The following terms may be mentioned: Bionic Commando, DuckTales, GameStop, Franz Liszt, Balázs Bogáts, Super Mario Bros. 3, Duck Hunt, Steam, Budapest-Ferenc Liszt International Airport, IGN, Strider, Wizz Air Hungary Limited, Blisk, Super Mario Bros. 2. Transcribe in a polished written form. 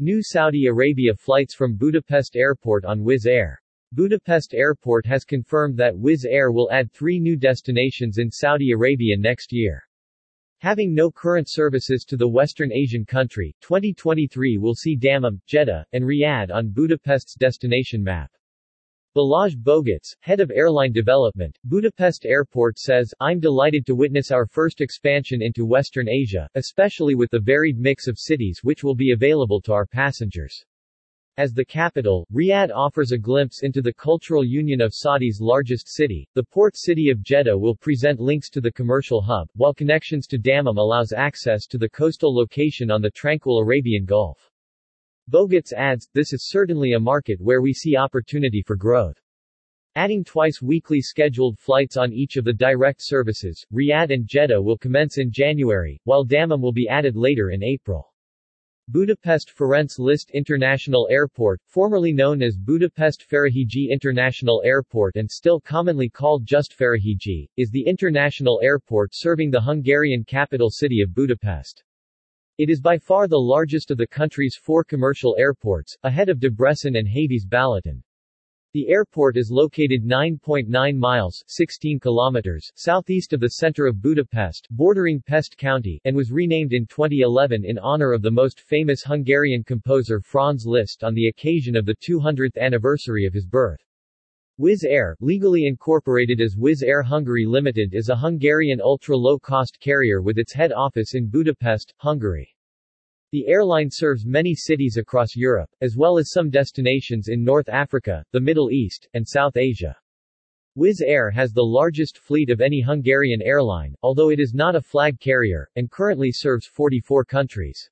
New Saudi Arabia flights from Budapest Airport on Wizz Air. Budapest Airport has confirmed that Wizz Air will add 3 new destinations in Saudi Arabia next year. Having no current services to the Western Asian country, 2023 will see Dammam, Jeddah, and Riyadh on Budapest's destination map. Balázs Bogáts, head of airline development, Budapest Airport says, "I'm delighted to witness our first expansion into Western Asia, especially with the varied mix of cities which will be available to our passengers." As the capital, Riyadh offers a glimpse into the cultural union of Saudi's largest city. The port city of Jeddah will present links to the commercial hub, while connections to Dammam allows access to the coastal location on the tranquil Arabian Gulf. Bogáts adds, "This is certainly a market where we see opportunity for growth." Adding twice weekly scheduled flights on each of the direct services, Riyadh and Jeddah will commence in January, while Dammam will be added later in April. Budapest-Ferenc Liszt International Airport, formerly known as Budapest-Ferenc International Airport and still commonly called just Ferenc, is the international airport serving the Hungarian capital city of Budapest. It is by far the largest of the country's 4 commercial airports, ahead of Debrecen and Hajdú-Balaton. The airport is located 9.9 miles (16 kilometers) southeast of the center of Budapest, bordering Pest County, and was renamed in 2011 in honor of the most famous Hungarian composer Franz Liszt on the occasion of the 200th anniversary of his birth. Wizz Air, legally incorporated as Wizz Air Hungary Limited, is a Hungarian ultra-low-cost carrier with its head office in Budapest, Hungary. The airline serves many cities across Europe, as well as some destinations in North Africa, the Middle East, and South Asia. Wizz Air has the largest fleet of any Hungarian airline, although it is not a flag carrier, and currently serves 44 countries.